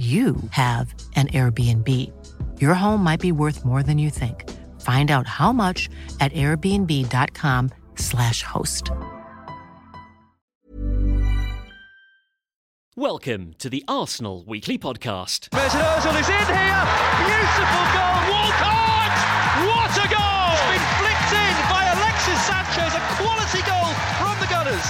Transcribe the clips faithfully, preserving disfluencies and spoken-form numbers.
you have an Airbnb. Your home might be worth more than you think. Find out how much at airbnb.com slash host. Welcome to the Arsenal Weekly Podcast. Mesut Ozil is in here. Beautiful goal. Walcott! What a goal! It's been flicked in by Alexis Sanchez. A quality goal from the Gunners.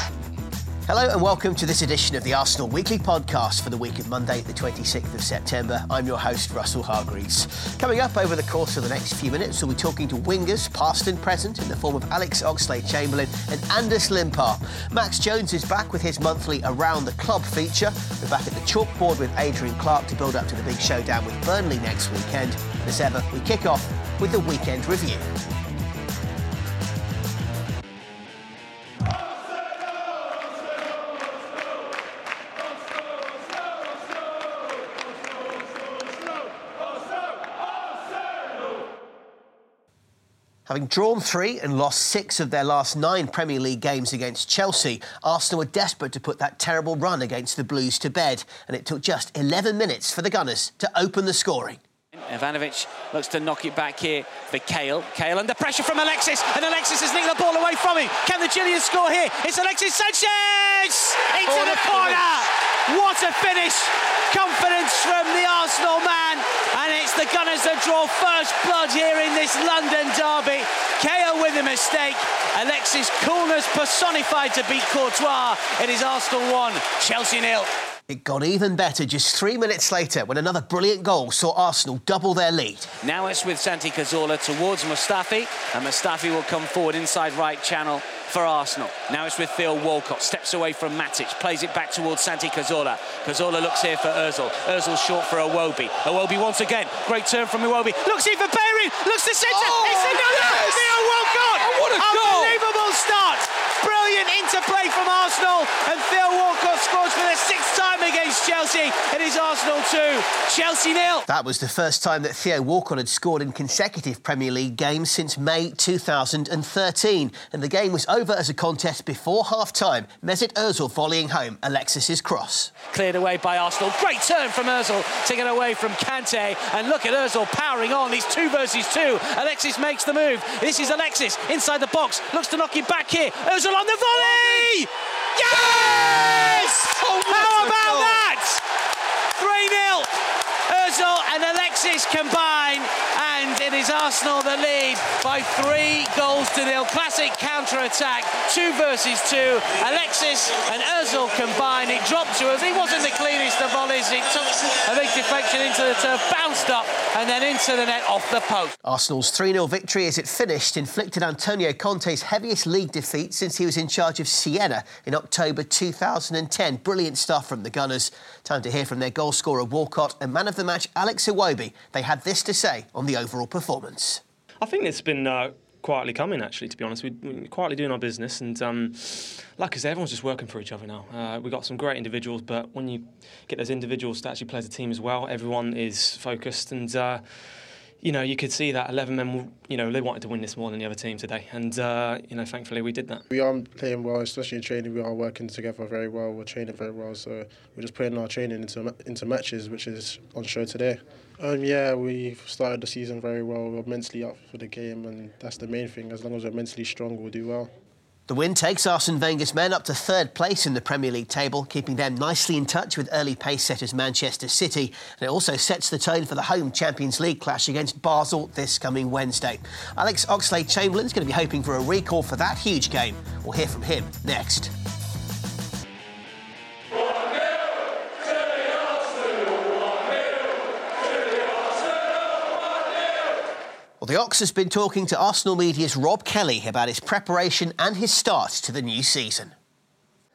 Hello and welcome to this edition of the Arsenal Weekly Podcast for the week of Monday the twenty-sixth of September. I'm your host, Russell Hargreaves. Coming up over the course of the next few minutes, we'll be talking to wingers, past and present, in the form of Alex Oxlade-Chamberlain and Anders Limpar. Max Jones is back with his monthly Around the Club feature. We're back at the chalkboard with Adrian Clark to build up to the big showdown with Burnley next weekend. As ever, we kick off with the weekend review. Having drawn three and lost six of their last nine Premier League games against Chelsea, Arsenal were desperate to put that terrible run against the Blues to bed, and it took just eleven minutes for the Gunners to open the scoring. Ivanovic looks to knock it back here for Kale. Kale under pressure from Alexis, and Alexis is nicking the ball away from him. Can the Chileans score here? It's Alexis Sanchez! Into oh, the corner! Finish. What a finish! Confidence from the Arsenal man, and it's the Gunners that draw first blood here in this London derby. Kale with a mistake. Alexis, coolness personified, to beat Courtois. It is Arsenal one, Chelsea nil. It got even better just three minutes later when another brilliant goal saw Arsenal double their lead. Now it's with Santi Cazorla towards Mustafi, and Mustafi will come forward inside right channel for Arsenal. Now it's with Theo Walcott, steps away from Matic, plays it back towards Santi Cazorla. Cazorla looks here for Ozil. Ozil short for Iwobi. Iwobi once again, great turn from Iwobi. Looks in for Bellerin, looks to centre, oh, it's another yes. Theo Walcott! Oh, what a unbelievable goal. Start! Brilliant interplay from Arsenal, and Theo Walcott scores for the sixth time against Chelsea. It is Arsenal two, Chelsea nil. That was the first time that Theo Walcott had scored in consecutive Premier League games since May two thousand thirteen. And the game was over as a contest before half-time. Mesut Ozil volleying home Alexis's cross. Cleared away by Arsenal. Great turn from Ozil, taken away from Kante. And look at Ozil powering on. He's two versus two. Alexis makes the move. This is Alexis inside the box. Looks to knock him back here. Ozil on the volley! Yes! Oh, how about goal. That? three nil. Ozil and Alexis combine, and it is Arsenal the lead by three goals to nil. Classic counter-attack, two versus two. Alexis and Ozil combine. It dropped to us. It wasn't the cleanest of volleys. It took a big deflection into the turf, bounced up, and then into the net off the post. Arsenal's three nil victory as it finished inflicted Antonio Conte's heaviest league defeat since he was in charge of Siena in October two thousand ten. Brilliant stuff from the Gunners. Time to hear from their goal scorer Walcott and man of the match Alex Iwobi. They had this to say on the overall performance. I think it's been uh, quietly coming, actually, to be honest. We're quietly doing our business, and um, like I say, everyone's just working for each other now. Uh, we've got some great individuals, but when you get those individuals to actually play as a team as well, everyone is focused, and uh, you know, you could see that eleven men, you know, they wanted to win this more than the other team today, and uh, you know, thankfully we did that. We are playing well, especially in training. We are working together very well. We're training very well, so we're just putting our training into into matches, which is on show today. Um, yeah, we started the season very well. We're mentally up for the game, and that's the main thing. As long as we're mentally strong, we'll do well. The win takes Arsene Wenger's men up to third place in the Premier League table, keeping them nicely in touch with early pace setters Manchester City. And it also sets the tone for the home Champions League clash against Basel this coming Wednesday. Alex Oxlade-Chamberlain's going to be hoping for a recall for that huge game. We'll hear from him next. Well, the Ox has been talking to Arsenal Media's Rob Kelly about his preparation and his start to the new season.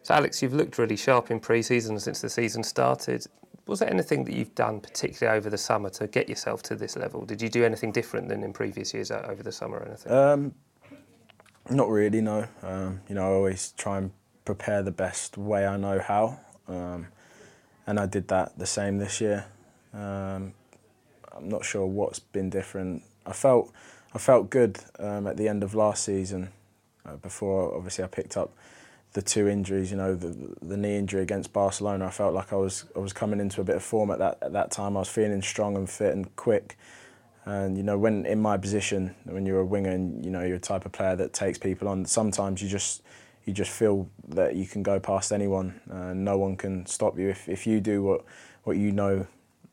So, Alex, you've looked really sharp in pre-season since the season started. Was there anything that you've done, particularly over the summer, to get yourself to this level? Did you do anything different than in previous years over the summer or anything? Um, not really, no. Um, you know, I always try and prepare the best way I know how. Um, and I did that the same this year. Um, I'm not sure what's been different. I felt I felt good um, at the end of last season. Uh, before, obviously, I picked up the two injuries. You know, the the knee injury against Barcelona. I felt like I was I was coming into a bit of form at that at that time. I was feeling strong and fit and quick. And you know, when in my position, when you're a winger and you know you're a type of player that takes people on, sometimes you just you just feel that you can go past anyone. Uh, no one can stop you if if you do what what you know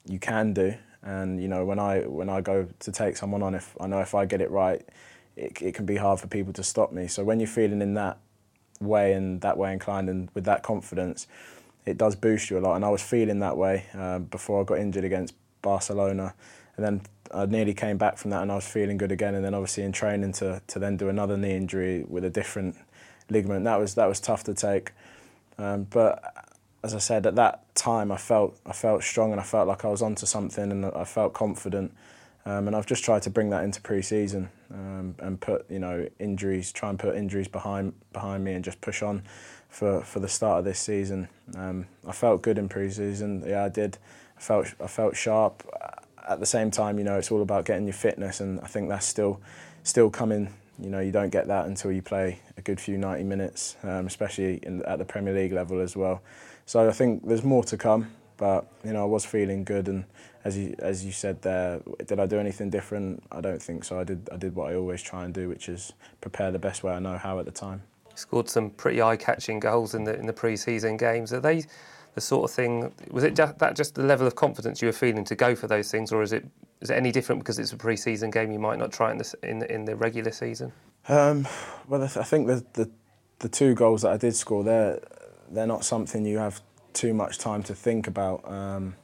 you can do. And you know, when I when I go to take someone on, if I know if I get it right, it, it can be hard for people to stop me. So when you're feeling in that way and that way inclined and with that confidence, it does boost you a lot. And I was feeling that way uh, before I got injured against Barcelona, and then I nearly came back from that and I was feeling good again. And then obviously in training to to then do another knee injury with a different ligament, that was that was tough to take. Um, but. As I said, at that time I felt I felt strong and I felt like I was onto something and I felt confident, um, and I've just tried to bring that into pre-season um, and put you know injuries, try and put injuries behind behind me and just push on for, for the start of this season. Um, I felt good in pre-season, yeah I did. I felt I felt sharp. At the same time, you know it's all about getting your fitness, and I think that's still still coming. You know, you don't get that until you play a good few ninety minutes, um, especially in, at the Premier League level as well. So I think there's more to come, but you know I was feeling good, and as you as you said there, did I do anything different? I don't think so. I did I did what I always try and do, which is prepare the best way I know how at the time. You scored some pretty eye-catching goals in the in the pre-season games. Are they the sort of thing? Was it just, that just the level of confidence you were feeling to go for those things, or is it is it any different because it's a pre-season game? You might not try in the in the, in the regular season. Um, well, I think the, the the two goals that I did score there. They're not something you have too much time to think about. Um,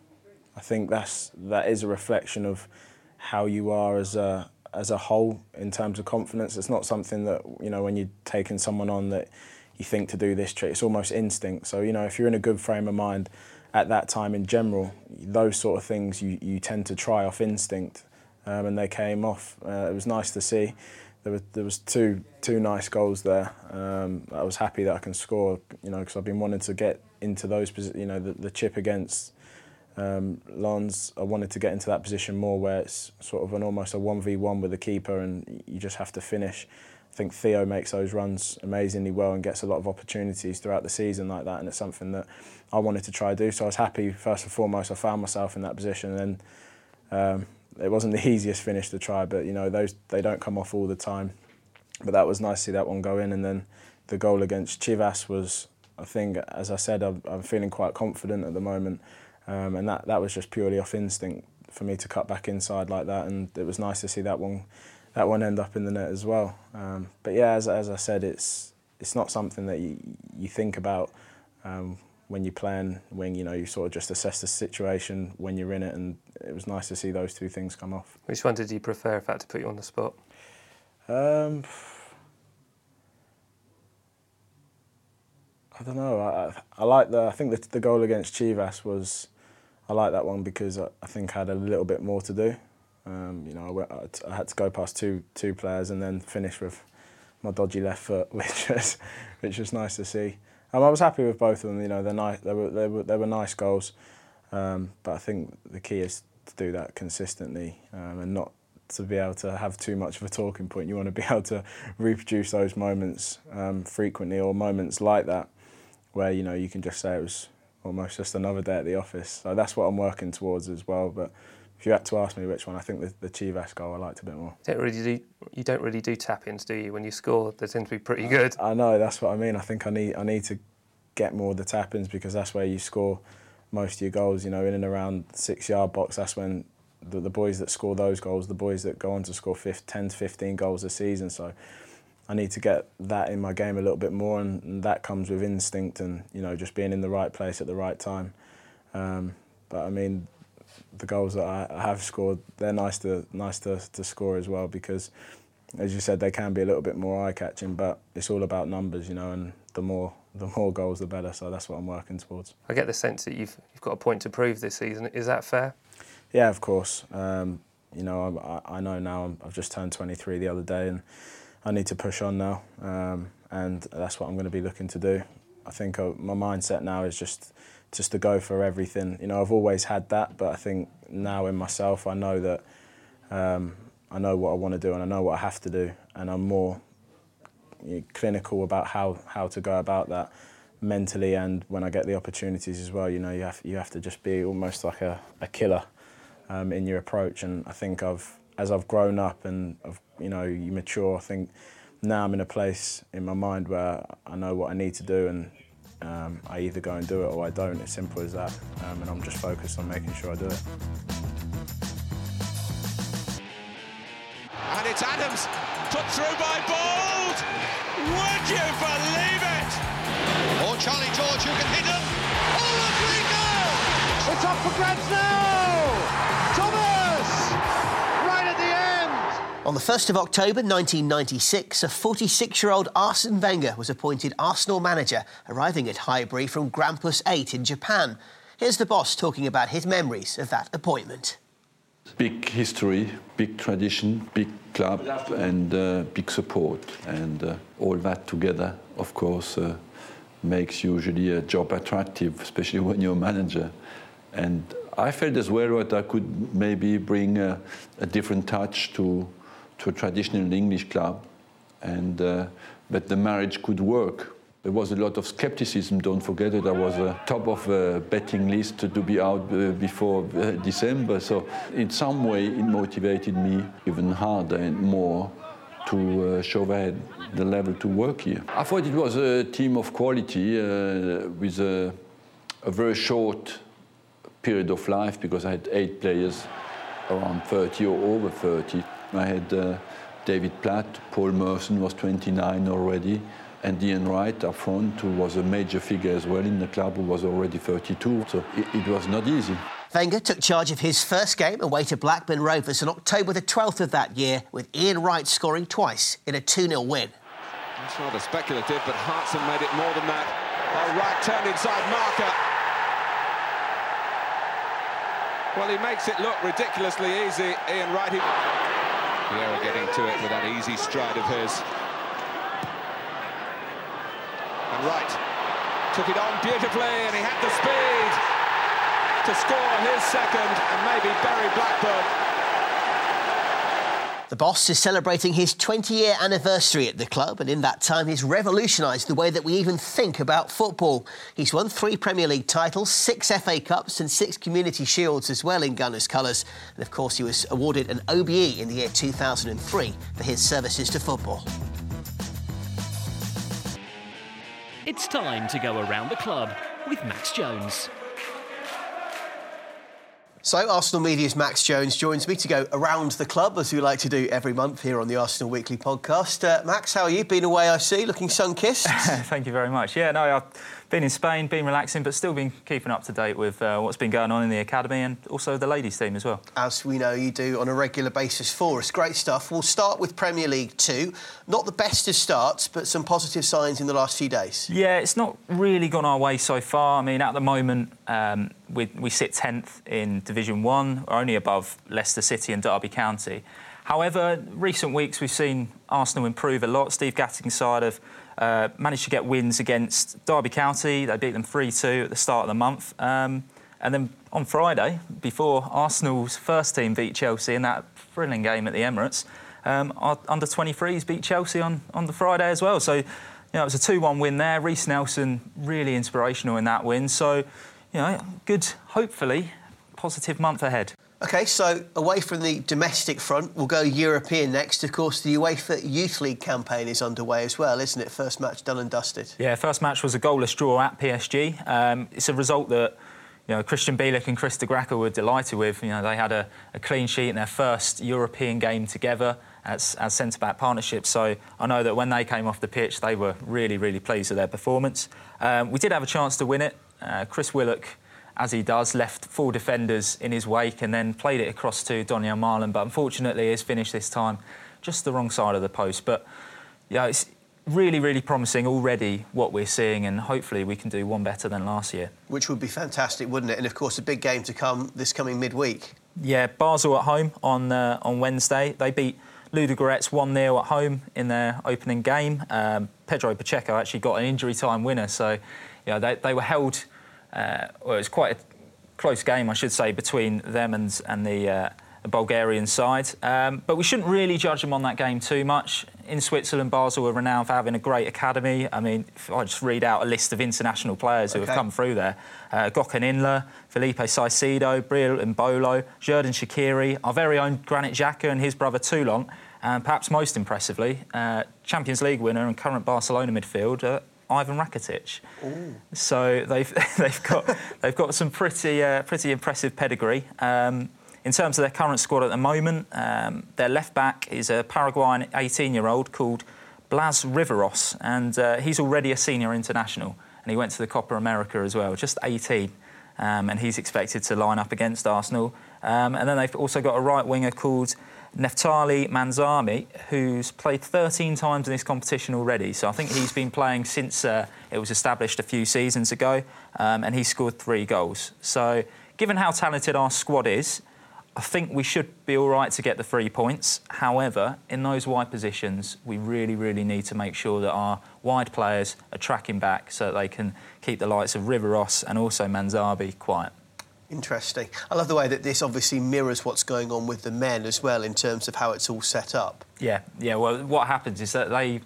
I think that's that is a reflection of how you are as a as a whole in terms of confidence. It's not something that you know when you're taking someone on that you think to do this trick. It's almost instinct. So you know if you're in a good frame of mind at that time in general, those sort of things you you tend to try off instinct, um, and they came off. Uh, it was nice to see. There was there was two two nice goals there. Um, I was happy that I can score, you know, because I've been wanting to get into those, you know, the, the chip against um, Lons. I wanted to get into that position more, where it's sort of an almost a one v one with the keeper, and you just have to finish. I think Theo makes those runs amazingly well and gets a lot of opportunities throughout the season like that, and it's something that I wanted to try to do. So I was happy first and foremost. I found myself in that position, and then. Um, It wasn't the easiest finish to try, but you know those they don't come off all the time. But that was nice to see that one go in, and then the goal against Chivas was, I think, as I said, I'm, I'm feeling quite confident at the moment, um, and that, that was just purely off instinct for me to cut back inside like that, and it was nice to see that one that one end up in the net as well. Um, but yeah, as as I said, it's it's not something that you you think about. Um, When you're playing wing, you know, you sort of just assess the situation when you're in it, and it was nice to see those two things come off. Which one did you prefer, if I had to put you on the spot? Um, I don't know. I, I like the. I think the, the goal against Chivas was. I like that one because I, I think I had a little bit more to do. Um, you know, I, went, I, I had to go past two two players and then finish with my dodgy left foot, which was which was nice to see. Um, I was happy with both of them. You know, they're nice. They were they were they were nice goals, um, but I think the key is to do that consistently um, and not to be able to have too much of a talking point. You want to be able to reproduce those moments um, frequently, or moments like that, where you know you can just say it was almost just another day at the office. So that's what I'm working towards as well. But If you had to ask me which one, I think the, the Chivas goal I liked a bit more. You don't really do, you don't really do tap-ins, do you? When you score, they tend to be pretty good. I, I know, that's what I mean. I think I need I need to get more of the tap-ins, because that's where you score most of your goals, you know, in and around the six-yard box. That's when the, the boys that score those goals, the boys that go on to score ten to fifteen goals a season. So I need to get that in my game a little bit more, and, and that comes with instinct and, you know, just being in the right place at the right time. Um, but, I mean, the goals that I, I have scored, they're nice to nice to, to score as well, because, as you said, they can be a little bit more eye-catching, but it's all about numbers, you know, and the more the more goals, the better. So that's what I'm working towards. I get the sense that you've you've got a point to prove this season. Is that fair? Yeah, of course. Um, you know, I, I know now. I'm, I've just turned twenty-three the other day, and I need to push on now, um, and that's what I'm going to be looking to do. I think I, my mindset now is just just to go for everything. You know, I've always had that, but I think now in myself, I know that um, I know what I want to do and I know what I have to do, and I'm more you know, clinical about how, how to go about that mentally, and when I get the opportunities as well. You know, you have you have to just be almost like a, a killer um, in your approach. And I think I've as I've grown up and I've, you know, you mature. I think now I'm in a place in my mind where I know what I need to do, and Um, I either go and do it or I don't. It's simple as that, um, and I'm just focused on making sure I do it. And it's Adams, put through by Bold. Would you believe it? Or Charlie George, who can hit him. Oh, a great goal! It's up for grabs now. Thomas, right at the end. On the first of October nineteen ninety-six, a forty-six-year-old Arsene Wenger was appointed Arsenal manager, arriving at Highbury from Grampus eight in Japan. Here's the boss talking about his memories of that appointment. Big history, big tradition, big club and uh, big support. And uh, all that together, of course, uh, makes usually a job attractive, especially when you're a manager. And I felt as well that I could maybe bring a, a different touch to to a traditional English club, and uh, that the marriage could work. There was a lot of skepticism, don't forget it. I was uh, top of the betting list to be out uh, before uh, December, so in some way it motivated me even harder and more to uh, show that the level to work here. I thought it was a team of quality uh, with a, a very short period of life, because I had eight players around thirty or over thirty. I had uh, David Platt, Paul Merson was twenty-nine already, and Ian Wright up front, who was a major figure as well in the club, who was already thirty-two, so it, it was not easy. Wenger took charge of his first game away to Blackburn Rovers on October the twelfth of that year, with Ian Wright scoring twice in a two-nil win. That's rather speculative, but Hartson made it more than that. Oh, Wright turned inside marker. Well, he makes it look ridiculously easy, Ian Wright. He... Vieira getting to it with that easy stride of his. And Wright took it on beautifully, and he had the speed to score his second and maybe bury Blackburn. The boss is celebrating his twenty-year anniversary at the club, and in that time he's revolutionised the way that we even think about football. He's won three Premier League titles, six F A Cups and six Community Shields as well in Gunners' colours. And, of course, he was awarded an O B E in the year two thousand three for his services to football. It's time to go around the club with Max Jones. So, Arsenal Media's Max Jones joins me to go around the club, as we like to do every month here on the Arsenal Weekly Podcast. Uh, Max, how are you? Been away, I see, looking sun-kissed. Thank you very much. Yeah, no, I've been in Spain, been relaxing, but still been keeping up to date with uh, what's been going on in the academy and also the ladies' team as well. As we know you do on a regular basis for us. Great stuff. We'll start with Premier League two. Not the best of starts, but some positive signs in the last few days. Yeah, it's not really gone our way so far. I mean, at the moment... Um, We, we sit tenth in Division one, or only above Leicester City and Derby County. However, recent weeks we've seen Arsenal improve a lot. Steve Gatting's side have uh, managed to get wins against Derby County. They beat them three two at the start of the month. Um, and then on Friday, before Arsenal's first team beat Chelsea in that thrilling game at the Emirates, um, our under twenty-threes beat Chelsea on, on the Friday as well. So, you know, it was a two one win there. Reece Nelson really inspirational in that win. So... You know, good, hopefully, positive month ahead. OK, so away from the domestic front, we'll go European next. Of course, the UEFA Youth League campaign is underway as well, isn't it? First match done and dusted. Yeah, first match was a goalless draw at P S G. Um, it's a result that, you know, Christian Bielik and Chris de Graca were delighted with. You know, they had a, a clean sheet in their first European game together as, as centre-back partnership. So I know that when they came off the pitch, they were really, really pleased with their performance. Um, we did have a chance to win it. Uh, Chris Willock, as he does, left four defenders in his wake and then played it across to Daniel Marlon. But unfortunately, his finish this time, just the wrong side of the post. But, you know, it's really, really promising already what we're seeing, and hopefully we can do one better than last year. Which would be fantastic, wouldn't it? And, of course, a big game to come this coming midweek. Yeah, Basel at home on uh, on Wednesday. They beat Ludogorets one nil at home in their opening game. Um, Pedro Pacheco actually got an injury time winner, so, you know, they, they were held... Uh, well, it was quite a close game, I should say, between them and, and the, uh, the Bulgarian side. Um, but we shouldn't really judge them on that game too much. In Switzerland, Basel are renowned for having a great academy. I mean, if I just read out a list of international players okay. who have come through there. Uh, Gökhan Inler, Felipe Caicedo, Bril Mbolo, Jordan Shaqiri, our very own Granit Xhaka and his brother Toulon, and perhaps most impressively, uh, Champions League winner and current Barcelona midfielder, Ivan Rakitic. Ooh. So they've they've got they've got some pretty uh, pretty impressive pedigree. Um, in terms of their current squad at the moment, um, their left back is a Paraguayan eighteen-year-old called Blas Riveros, and uh, he's already a senior international, and he went to the Copa America as well, just eighteen, um, and he's expected to line up against Arsenal. Um, and then they've also got a right winger called Neftali Manzami, who's played thirteen times in this competition already. So I think he's been playing since uh, it was established a few seasons ago, um, and he scored three goals. So given how talented our squad is, I think we should be all right to get the three points. However, in those wide positions, we really, really need to make sure that our wide players are tracking back so that they can keep the likes of Riveros and also Manzami quiet. Interesting. I love the way that this obviously mirrors what's going on with the men as well in terms of how it's all set up. Yeah, yeah. Well, what happens is that they, you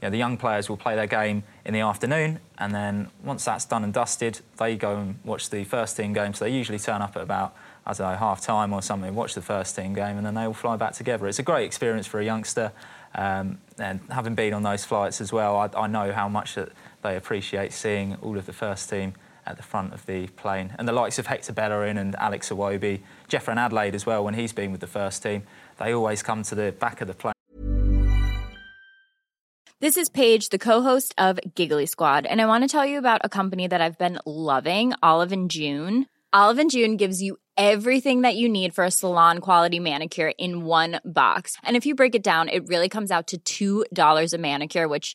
know, the young players will play their game in the afternoon, and then once that's done and dusted, they go and watch the first team game. So they usually turn up at about, I don't know, half time or something, watch the first team game, and then they all fly back together. It's a great experience for a youngster, um, and having been on those flights as well, I, I know how much that they appreciate seeing all of the first team at the front of the plane. And the likes of Hector Bellerin and Alex Iwobi, Jeffrey Adelaide as well, when he's been with the first team, they always come to the back of the plane. This is Paige, the co-host of Giggly Squad, and I want to tell you about a company that I've been loving, Olive and June. Olive and June gives you everything that you need for a salon-quality manicure in one box. And if you break it down, it really comes out to two dollars a manicure, which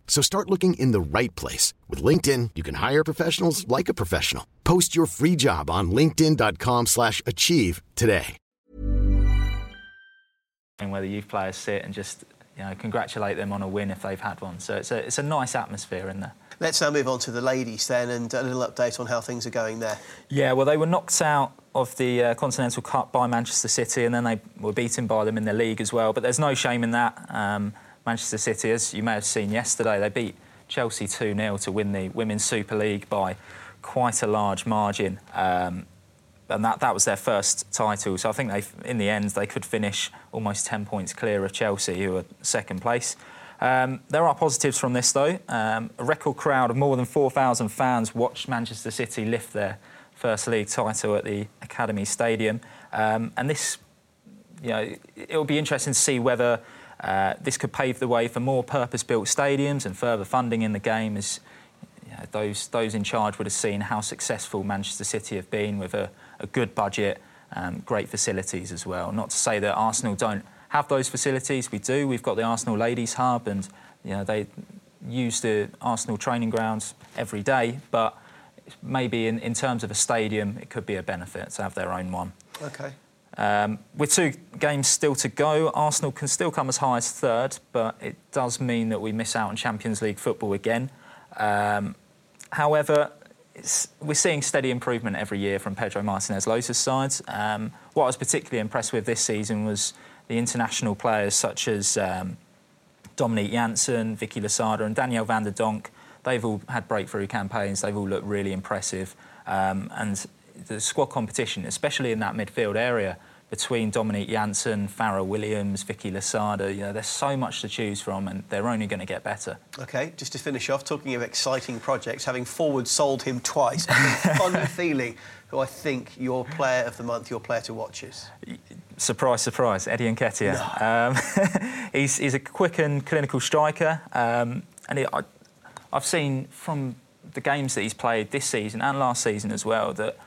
So start looking in the right place. With LinkedIn, you can hire professionals like a professional. Post your free job on linkedin.com slash achieve today. And whether youth players sit and just, you know, congratulate them on a win if they've had one. So it's a, it's a nice atmosphere in there. Let's now move on to the ladies then, and a little update on how things are going there. Yeah, well, they were knocked out of the uh, Continental Cup by Manchester City, and then they were beaten by them in the league as well. But there's no shame in that. Um, Manchester City, as you may have seen yesterday, they beat Chelsea two nil to win the Women's Super League by quite a large margin. Um, and that, that was their first title. So I think they, in the end, they could finish almost ten points clear of Chelsea, who are second place. Um, there are positives from this, though. Um, a record crowd of more than four thousand fans watched Manchester City lift their first league title at the Academy Stadium. Um, and this, you know, it'll be interesting to see whether uh, this could pave the way for more purpose-built stadiums and further funding in the game, as you know, those those in charge would have seen how successful Manchester City have been with a, a good budget, um, great facilities as well. Not to say that Arsenal don't have those facilities. We do. We've got the Arsenal Ladies Hub, and you know they use the Arsenal training grounds every day. But maybe in, in terms of a stadium, it could be a benefit to have their own one. Okay. Um, with two games still to go, Arsenal can still come as high as third, but it does mean that we miss out on Champions League football again. Um, however, it's, we're seeing steady improvement every year from Pedro Martinez-Losa's side. Um, what I was particularly impressed with this season was the international players such as um, Dominique Janssen, Vicky Lasada and Danielle van der Donk. They've all had breakthrough campaigns. They've all looked really impressive. Um, and the squad competition, especially in that midfield area, between Dominique Janssen, Farrah Williams, Vicky Lasada, you know, there's so much to choose from and they're only going to get better. OK, just to finish off, talking of exciting projects, having forward sold him twice, Fun Feely, who I think your player of the month, your player to watch is. Surprise, surprise, Eddie Nketiah. No. Um, he's, he's a quick and clinical striker, um, and he, I, I've seen from the games that he's played this season and last season as well that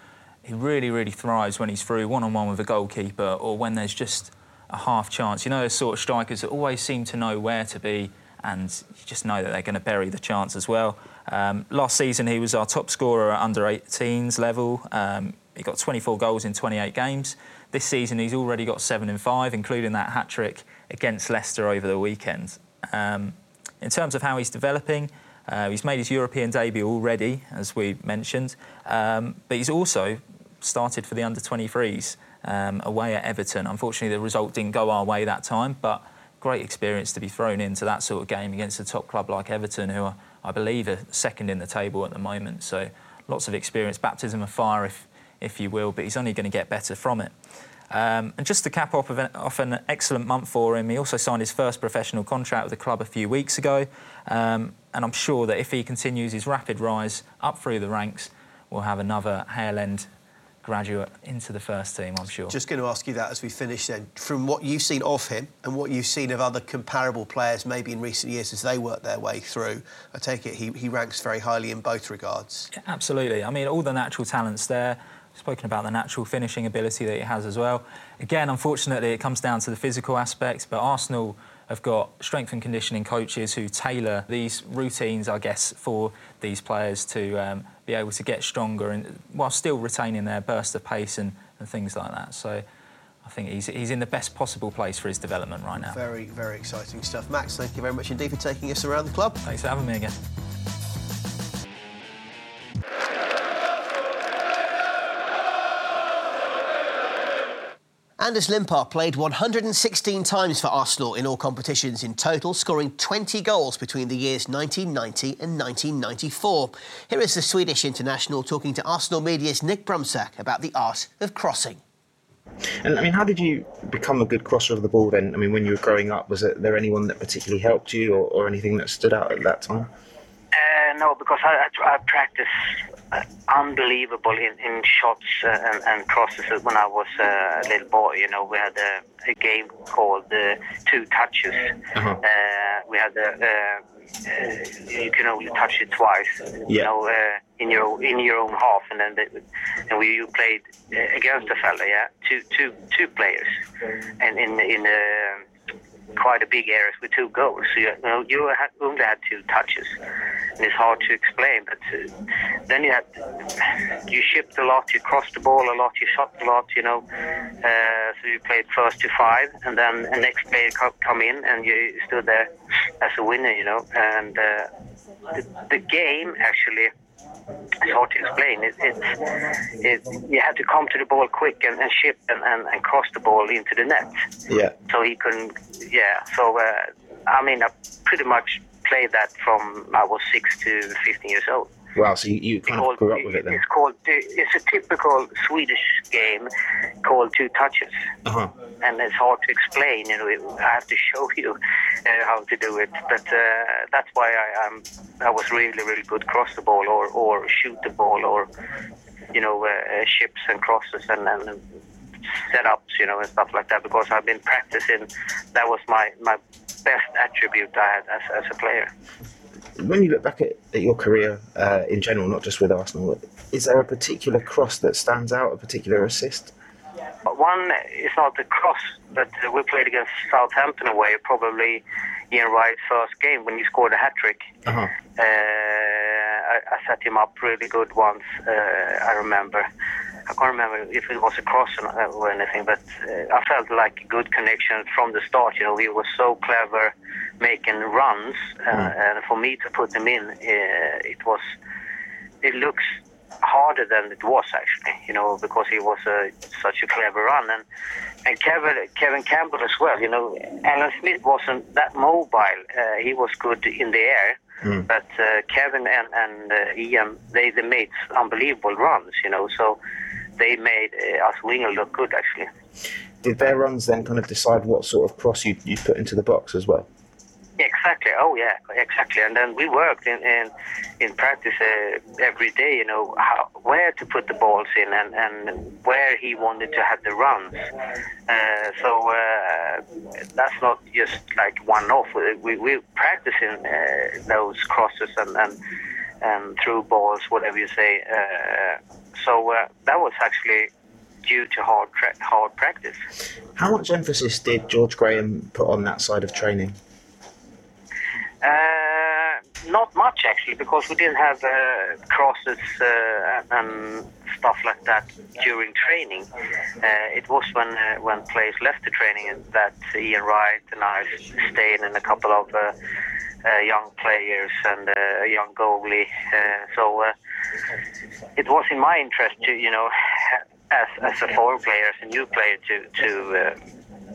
he really, really thrives when he's through one-on-one with a goalkeeper or when there's just a half chance. You know, those sort of strikers that always seem to know where to be and you just know that they're going to bury the chance as well. Um, last season, he was our top scorer at under eighteens level. Um, he got twenty-four goals in twenty-eight games. This season, he's already got seven in five, including that hat-trick against Leicester over the weekend. Um, in terms of how he's developing, uh, he's made his European debut already, as we mentioned, um, but he's also started for the under twenty-threes um, away at Everton. Unfortunately, the result didn't go our way that time, but great experience to be thrown into that sort of game against a top club like Everton, who are, I believe, are second in the table at the moment. So lots of experience, baptism of fire, if if you will, but he's only going to get better from it. Um, and just to cap off, of an, off an excellent month for him, he also signed his first professional contract with the club a few weeks ago. Um, and I'm sure that if he continues his rapid rise up through the ranks, we'll have another hail end graduate into the first team, I'm sure. Just going to ask you that as we finish then. From what you've seen of him and what you've seen of other comparable players maybe in recent years as they work their way through, I take it he, he ranks very highly in both regards. Yeah, absolutely. I mean, all the natural talent's there. I've spoken about the natural finishing ability that he has as well. Again, unfortunately, it comes down to the physical aspects, but Arsenal have got strength and conditioning coaches who tailor these routines, I guess, for these players to um, be able to get stronger and while still retaining their burst of pace and, and things like that. So I think he's, he's in the best possible place for his development right now. Very, very exciting stuff. Max, thank you very much indeed for taking us around the club. Thanks for having me again. Anders Limpar played one hundred sixteen times for Arsenal in all competitions in total, scoring twenty goals between the years nineteen ninety and nineteen ninety-four. Here is the Swedish international talking to Arsenal media's Nick Brumsack about the art of crossing. And I mean, how did you become a good crosser of the ball then? I mean, when you were growing up, was there anyone that particularly helped you or, or anything that stood out at that time? Uh, no, because I, I, I practiced unbelievable in, in shots uh, and, and crosses when I was uh, a little boy. You know, we had a, a game called uh, Two Touches. Uh-huh. Uh, we had a, uh, uh, you can only touch it twice. Yeah. You know, uh, in your in your own half, and then they, and we you played against the fella. Yeah, two two two players, and in in uh, quite a big area with two goals. So you, you know, you had, only had two touches. And it's hard to explain, but uh, then you had you shipped a lot, you crossed the ball a lot, you shot a lot, you know. Uh, so you played first to five, and then the next player co- come in, and you stood there as a winner, you know. And uh, the, the game actually, it's hard to explain. It, it, it, you had to come to the ball quick and, and ship and, and, and cross the ball into the net. Yeah. So he couldn't. Yeah. So. Uh, I mean, I pretty much played that from I was six to fifteen years old. Wow, so you, you kind called, of grew up with it then. It's called. It's a typical Swedish game called two touches, uh-huh. and it's hard to explain. You know, I have to show you uh, how to do it. But uh, that's why I, I'm. I was really, really good cross the ball or, or shoot the ball or, you know, uh, chips and crosses and. and setups, you know, and stuff like that, because I've been practicing. That was my, my best attribute I had as, as a player. When you look back at, at your career uh, in general, not just with Arsenal, is there a particular cross that stands out, a particular assist? One is not the cross, but we played against Southampton away, probably Ian Wright's first game when he scored a hat-trick. Uh-huh. Uh, I, I set him up really good once, uh, I remember. I can't remember if it was a cross or anything, but uh, I felt like a good connection from the start. You know, he was so clever making runs, uh, mm. and for me to put them in, uh, it was, it looks harder than it was actually. You know, because he was a, such a clever run, and and Kevin Kevin Campbell as well. You know, Alan Smith wasn't that mobile. Uh, he was good in the air. Mm. But uh, Kevin and, and uh, Ian, they, they made unbelievable runs, you know, so they made uh, us winger look good, actually. Did their runs then kind of decide what sort of cross you you put into the box as well? Exactly, oh yeah, exactly. And then we worked in in, in practice uh, every day, you know, how, where to put the balls in and, and where he wanted to have the runs. Uh, so uh, that's not just like one-off. We, we're practicing uh, those crosses and, and, and through balls, whatever you say. Uh, so uh, that was actually due to hard, tra- hard practice. How much emphasis did George Graham put on that side of training? Uh, not much actually, because we didn't have uh, crosses uh, and stuff like that during training. Uh, it was when uh, when players left the training that Ian Wright and I stayed, and a couple of uh, uh, young players and a uh, young goalie. Uh, so uh, it was in my interest to, you know, as as a foreign player, as a new player, to to. Uh,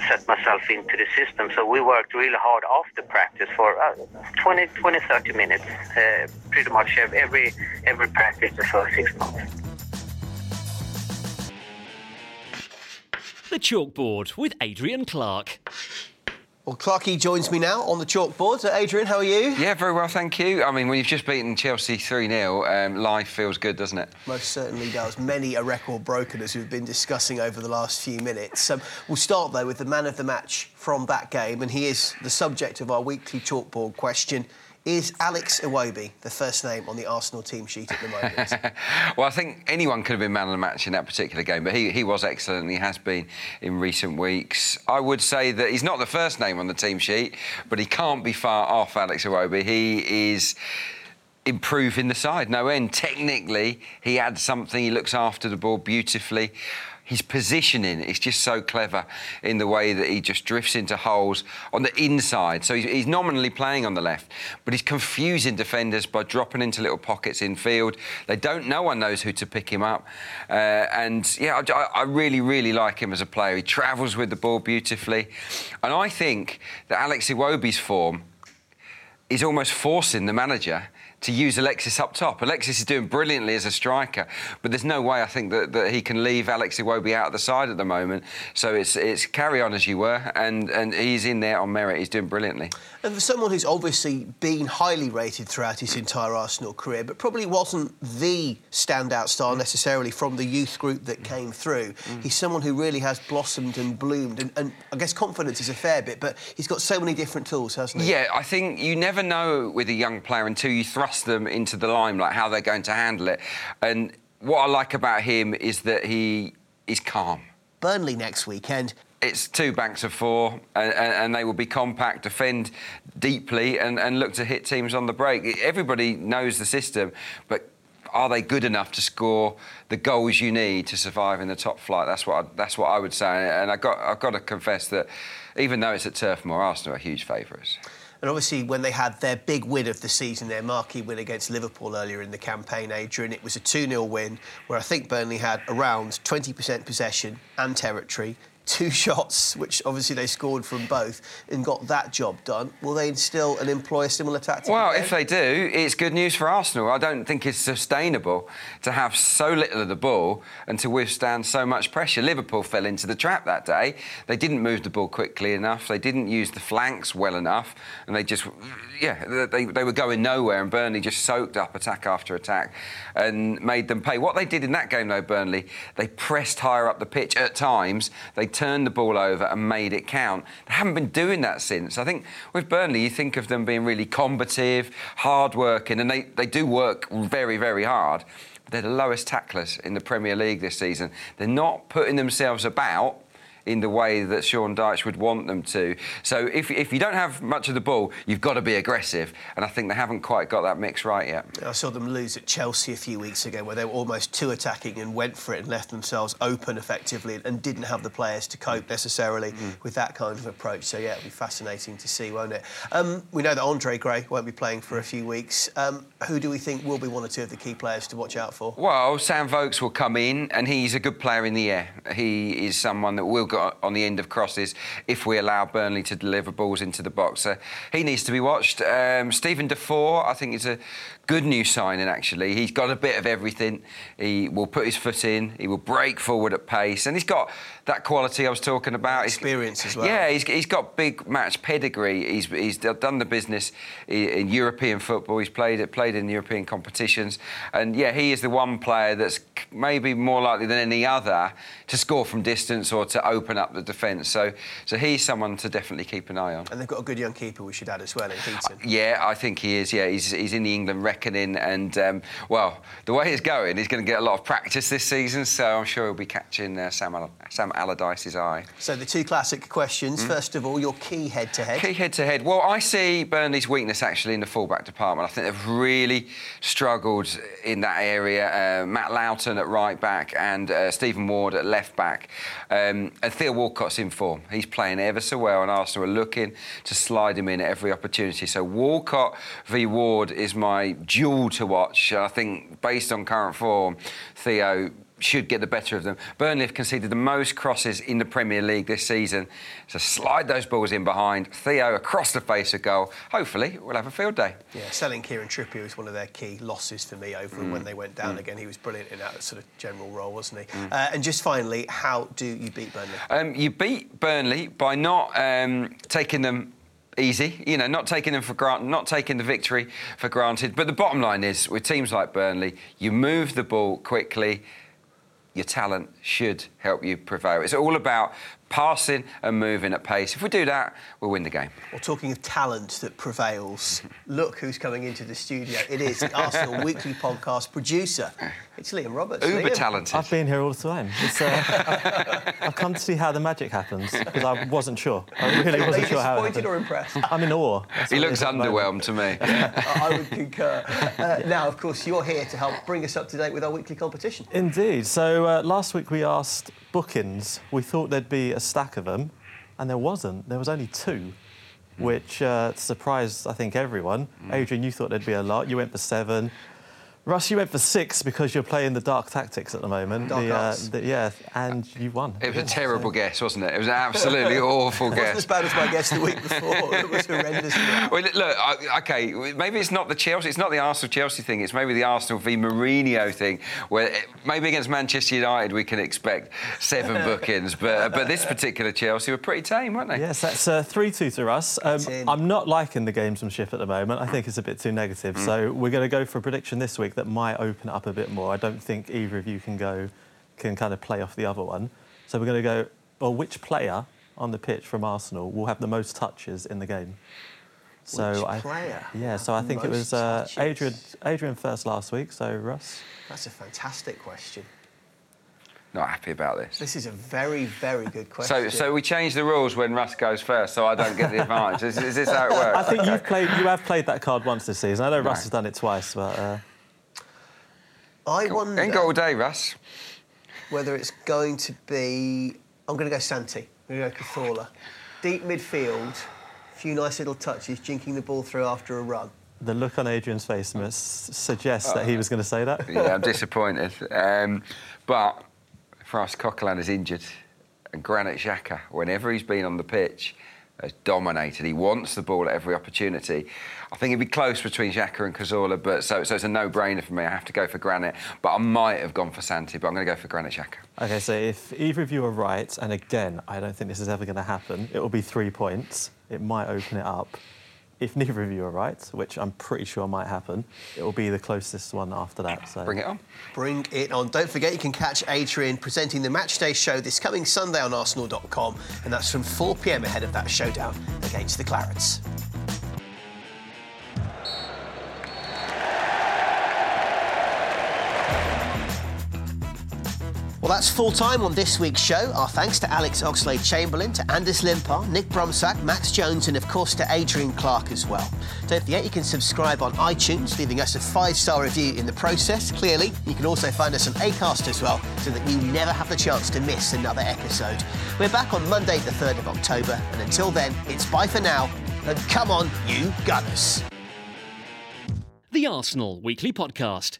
set myself into the system. So we worked really hard after practice for uh, twenty, twenty, thirty minutes, uh, pretty much every every practice the first six months. The Chalkboard with Adrian Clark. Well, Clarky joins me now on the chalkboard. Adrian, how are you? Yeah, very well, thank you. I mean, when you've just beaten Chelsea three nil, um, life feels good, doesn't it? Most certainly does. Many a record broken, as we've been discussing over the last few minutes. Um, we'll start, though, with the man of the match from that game, and he is the subject of our weekly chalkboard question. Is Alex Iwobi the first name on the Arsenal team sheet at the moment? Well, I think anyone could have been man of the match in that particular game, but he, he was excellent and he has been in recent weeks. I would say that he's not the first name on the team sheet, but he can't be far off Alex Iwobi. He is improving the side, no end. Technically, he adds something. He looks after the ball beautifully. His positioning is just so clever in the way that he just drifts into holes on the inside. So he's nominally playing on the left, but he's confusing defenders by dropping into little pockets in field. They don't, no one knows who to pick him up. Uh, and yeah, I, I really, really like him as a player. He travels with the ball beautifully. And I think that Alex Iwobi's form is almost forcing the manager to use Alexis up top. Alexis is doing brilliantly as a striker, but there's no way I think that, that he can leave Alex Iwobi out of the side at the moment. So it's it's carry on as you were, and, and he's in there on merit. He's doing brilliantly. And for someone who's obviously been highly rated throughout his entire Arsenal career, but probably wasn't the standout star necessarily from the youth group that came through, mm. he's someone who really has blossomed and bloomed, and, and I guess confidence is a fair bit, but he's got so many different tools, hasn't he? Yeah, I think you never know with a young player until you thrust them into the limelight, how they're going to handle it. And what I like about him is that he is calm. Burnley next weekend. It's two banks of four, and, and they will be compact, defend deeply, and, and look to hit teams on the break. Everybody knows the system, but are they good enough to score the goals you need to survive in the top flight? That's what I, that's what I would say. And I've got, I've got to confess that even though it's at Turf Moor, Arsenal are huge favourites. And obviously, when they had their big win of the season, their marquee win against Liverpool earlier in the campaign, Adrian, it was a two nil win where I think Burnley had around twenty percent possession and territory, two shots, which obviously they scored from both, and got that job done, will they instill and employ a similar tactic? Well, again? If they do, it's good news for Arsenal. I don't think it's sustainable to have so little of the ball and to withstand so much pressure. Liverpool fell into the trap that day. They didn't move the ball quickly enough. They didn't use the flanks well enough. And they just, yeah, they, they were going nowhere, and Burnley just soaked up attack after attack and made them pay. What they did in that game, though, Burnley, they pressed higher up the pitch at times. They turned the ball over and made it count. They haven't been doing that since. I think with Burnley, you think of them being really combative, hard-working, and they, they do work very, very hard. They're the lowest tacklers in the Premier League this season. They're not putting themselves about in the way that Sean Dyche would want them to. So if if you don't have much of the ball, you've got to be aggressive. And I think they haven't quite got that mix right yet. I saw them lose at Chelsea a few weeks ago, where they were almost too attacking and went for it and left themselves open effectively and didn't have the players to cope necessarily mm. with that kind of approach. So, yeah, it'll be fascinating to see, won't it? Um, we know that Andre Gray won't be playing for a few weeks. Um, who do we think will be one or two of the key players to watch out for? Well, Sam Vokes will come in, and he's a good player in the air. He is someone that will got on the end of crosses if we allow Burnley to deliver balls into the box. So he needs to be watched. Um, Stephen Defour, I think, is a good new signing, actually. He's got a bit of everything. He will put his foot in. He will break forward at pace. And he's got that quality I was talking about. Experience he's, as well. Yeah, he's, he's got big match pedigree. He's, he's done the business in European football. He's played, played in European competitions. And, yeah, he is the one player that's maybe more likely than any other to score from distance or to open up the defence. So so he's someone to definitely keep an eye on. And they've got a good young keeper, we should add as well, in Heaton. Yeah, I think he is. Yeah, he's he's in the England reckoning. And, um, well, the way it's going, he's going to get a lot of practice this season. So I'm sure he'll be catching uh, Sam, All- Sam Allardyce's eye. So the two classic questions. Mm. First of all, your key head-to-head. Key head-to-head. Well, I see Burnley's weakness, actually, in the full-back department. I think they've really struggled in that area. Uh, Matt Loughton at right-back and uh, Stephen Ward at left-back. Um, And Theo Walcott's in form. He's playing ever so well, and Arsenal are looking to slide him in at every opportunity. So Walcott v Ward is my duel to watch. I think, based on current form, Theo should get the better of them. Burnley have conceded the most crosses in the Premier League this season. So slide those balls in behind. Theo across the face of goal. Hopefully, we'll have a field day. Yeah, selling Kieran Trippier was one of their key losses for me over mm. when they went down mm. again. He was brilliant in that sort of general role, wasn't he? Mm. Uh, and just finally, how do you beat Burnley? Um, you beat Burnley by not um, taking them easy, you know, not taking them for granted, not taking the victory for granted. But the bottom line is, with teams like Burnley, you move the ball quickly. Your talent should help you prevail. It's all about passing and moving at pace. If we do that, we'll win the game. Well, talking of talent that prevails, look who's coming into the studio. It is the Arsenal Weekly Podcast producer. It's Liam Roberts. Uber Liam. Talented. I've been here all the time. It's, uh, I've come to see how the magic happens, because I wasn't sure. I really wasn't sure how it happened. Are you disappointed or impressed? I'm in awe. That's he looks underwhelmed to me. I would concur. Uh, yeah. Now, of course, you're here to help bring us up to date with our weekly competition. Indeed. So uh, last week we asked bookings. We thought there'd be a stack of them, and there wasn't. There was only two, which uh, surprised, I think, everyone. Mm. Adrian, you thought there'd be a lot. You went for seven. Russ, you went for six because you're playing the dark tactics at the moment. Dark the, uh, the, yeah, and you won. It was yeah, a terrible so. guess, wasn't it? It was an absolutely awful guess. It wasn't as bad as my guess the week before. It was horrendous. Well, look, I, OK, maybe it's not the Chelsea, it's not the Arsenal-Chelsea thing, it's maybe the Arsenal v Mourinho thing, where it, maybe against Manchester United we can expect seven bookings, but but this particular Chelsea were pretty tame, weren't they? Yes, that's uh, three two to Russ. Um, I'm not liking the gamesmanship at the moment. I think it's a bit too negative, mm. so we're going to go for a prediction this week that might open up a bit more. I don't think either of you can go, can kind of play off the other one. So we're going to go, well, which player on the pitch from Arsenal will have the most touches in the game? So which I, player? Yeah, so I think it was uh, Adrian, Adrian first last week, so Russ? That's a fantastic question. Not happy about this. This is a very, very good question. So, so we change the rules when Russ goes first, so I don't get the advantage. Is, is this how it works? I think okay. you've played, you have played that card once this season. I know right. Russ has done it twice, but... Uh, I wonder... Ain't got all day, Russ. Whether it's going to be... I'm going to go Santi. I'm going to go Cazorla. Deep midfield, a few nice little touches, jinking the ball through after a run. The look on Adrian's face must suggest oh. that he was going to say that. Yeah, I'm disappointed. Um, but Ross Coquelin is injured. And Granit Xhaka, whenever he's been on the pitch, has dominated. He wants the ball at every opportunity. I think it'd be close between Xhaka and Cazorla, but so, so it's a no-brainer for me. I have to go for Granit, but I might have gone for Santi, but I'm going to go for Granit Xhaka. OK, so if either of you are right, and again, I don't think this is ever going to happen, it will be three points. It might open it up. If neither of you are right, which I'm pretty sure might happen, it will be the closest one after that. So. Bring it on. Bring it on. Don't forget you can catch Adrian presenting the Matchday show this coming Sunday on Arsenal dot com, and that's from four p.m. ahead of that showdown against the Clarets. Well, that's full-time on this week's show. Our thanks to Alex Oxlade-Chamberlain, to Anders Limpar, Nick Bromsack, Max Jones and, of course, to Adrian Clark as well. Don't forget you can subscribe on iTunes, leaving us a five-star review in the process, clearly. You can also find us on Acast as well, so that you never have the chance to miss another episode. We're back on Monday the third of October, and until then, it's bye for now, and come on, you Gunners. The Arsenal Weekly Podcast.